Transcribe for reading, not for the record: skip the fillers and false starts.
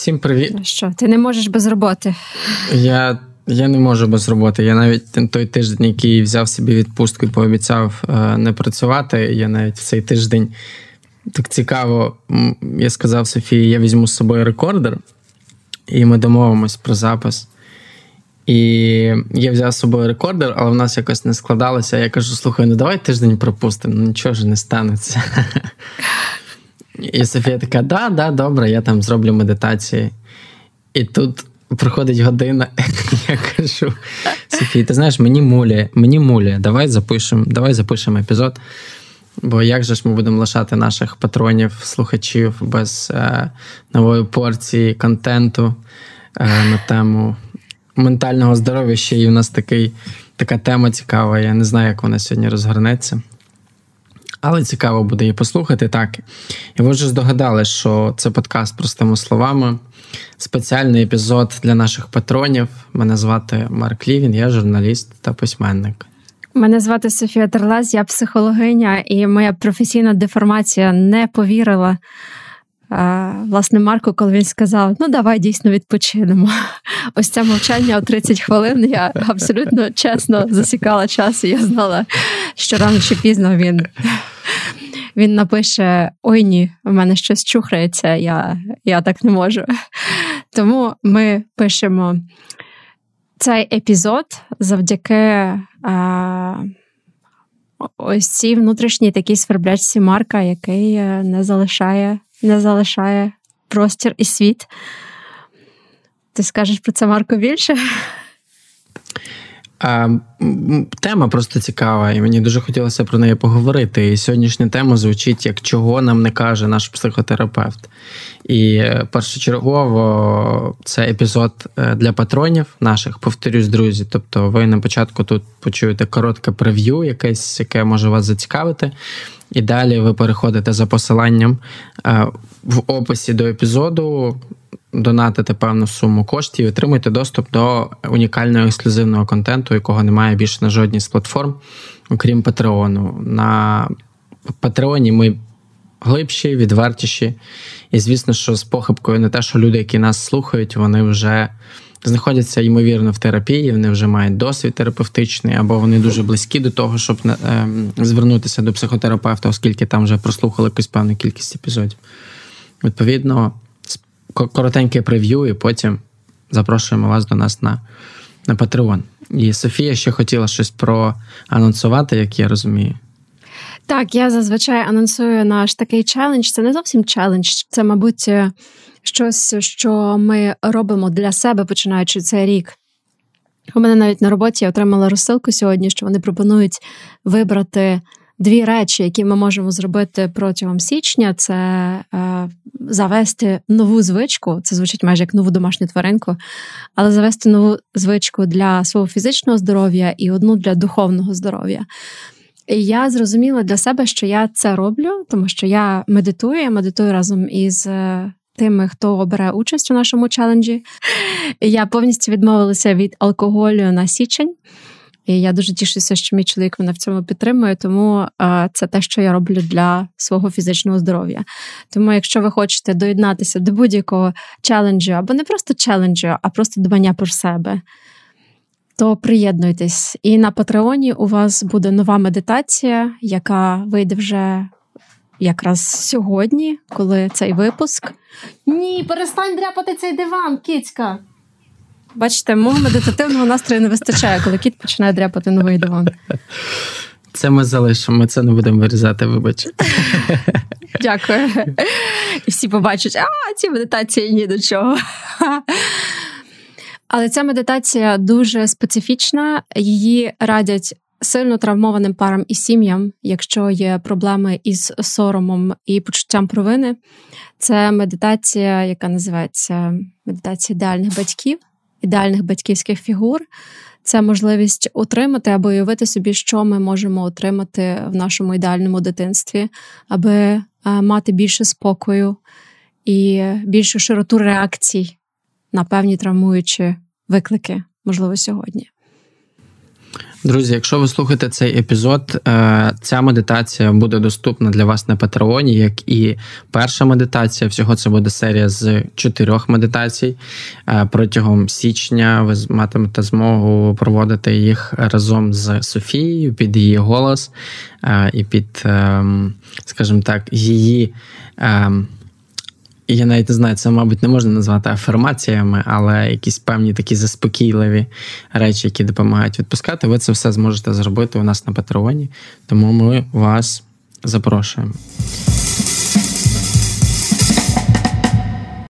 Всім привіт. Що, ти не можеш без роботи? Я не можу без роботи. Я навіть той тиждень, який взяв собі відпустку і пообіцяв не працювати, я навіть в цей тиждень так цікаво, я сказав Софії, я візьму з собою рекордер, і ми домовимось про запис. І я взяв з собою рекордер, але в нас якось не складалося. Я кажу, слухай, ну давай тиждень пропустимо, нічого ж не станеться. І Софія така, да, добре, я там зроблю медитації. І тут проходить година, я кажу, Софія, ти знаєш, мені муляє, давай запишемо епізод. Бо як же ж ми будемо лишати наших патронів, слухачів без нової порції контенту на тему ментального здоров'я. Ще і в нас така тема цікава, я не знаю, як вона сьогодні розгорнеться. Але цікаво буде її послухати, так. І ви вже здогадали, що це подкаст простими словами. Спеціальний епізод для наших патронів. Мене звати Марк Лівін, я журналіст та письменник. Мене звати Софія Терлас, я психологиня, і моя професійна деформація не повірила, власне, Марку, коли він сказав, ну, давай дійсно відпочинемо. Ось це мовчання у 30 хвилин, я абсолютно чесно засікала час, і я знала, що рано чи пізно він напише, ой ні, в мене щось чухається, я так не можу. Тому ми пишемо цей епізод завдяки ось цій внутрішній такій сверблячці Марка, який не залишає простір і світ. Ти скажеш про це, Марко, більше? Тема просто цікава, і мені дуже хотілося про неї поговорити. І сьогоднішня тема звучить як «Чого нам не каже наш психотерапевт?». І першочергово це епізод для патронів наших, повторюсь, друзі. Тобто ви на початку тут почуєте коротке прев'ю, якесь, яке може вас зацікавити. І далі ви переходите за посиланням в описі до епізоду, донатите певну суму коштів і отримуєте доступ до унікального ексклюзивного контенту, якого немає більше на жодній з платформ, окрім Патреону. На Патреоні ми глибші, відвертіші. І, звісно, що з похибкою не те, що люди, які нас слухають, вони вже знаходяться, ймовірно, в терапії, вони вже мають досвід терапевтичний, або вони дуже близькі до того, щоб звернутися до психотерапевта, оскільки там вже прослухали якусь певну кількість епізодів. Відповідно, коротеньке прев'ю, і потім запрошуємо вас до нас на Patreon. І Софія ще хотіла щось проанонсувати, як я розумію. Так, я зазвичай анонсую наш такий челендж. Це не зовсім челендж, це, мабуть, щось, що ми робимо для себе, починаючи цей рік. У мене навіть на роботі я отримала розсилку сьогодні, що вони пропонують вибрати 2 речі, які ми можемо зробити протягом січня. Це завести нову звичку, це звучить майже як нову домашню тваринку, але завести нову звичку для свого фізичного здоров'я і одну для духовного здоров'я. І я зрозуміла для себе, що я це роблю, тому що я медитую разом із тими, хто бере участь у нашому челенджі. Я повністю відмовилася від алкоголю на січень. І я дуже тішуся, що мій чоловік мене в цьому підтримує, тому це те, що я роблю для свого фізичного здоров'я. Тому якщо ви хочете доєднатися до будь-якого челенджу, або не просто челенджу, а просто дбання про себе, то приєднуйтесь. І на Патреоні у вас буде нова медитація, яка вийде вже якраз сьогодні, коли цей випуск. Ні, перестань дряпати цей диван, кицька! Бачите, мого медитативного настрою не вистачає, коли кіт починає дряпати новий диван. Це ми залишимо, це не будемо вирізати, вибач. Дякую. І всі побачать, ці медитації ні до чого. Але ця медитація дуже специфічна, її радять сильно травмованим парам і сім'ям, якщо є проблеми із соромом і почуттям провини. Це медитація, яка називається «Медитація ідеальних батьків», ідеальних батьківських фігур. Це можливість отримати або уявити собі, що ми можемо отримати в нашому ідеальному дитинстві, аби мати більше спокою і більшу широту реакцій на певні травмуючі виклики, можливо, сьогодні. Друзі, якщо ви слухаєте цей епізод, ця медитація буде доступна для вас на Patreon, як і перша медитація. Всього це буде серія з 4 медитацій. Протягом січня ви матимете змогу проводити їх разом з Софією, під її голос і під, скажімо так, її... Я навіть не знаю, це, мабуть, не можна назвати афірмаціями, але якісь певні такі заспокійливі речі, які допомагають відпускати. Ви це все зможете зробити у нас на Патреоні, тому ми вас запрошуємо.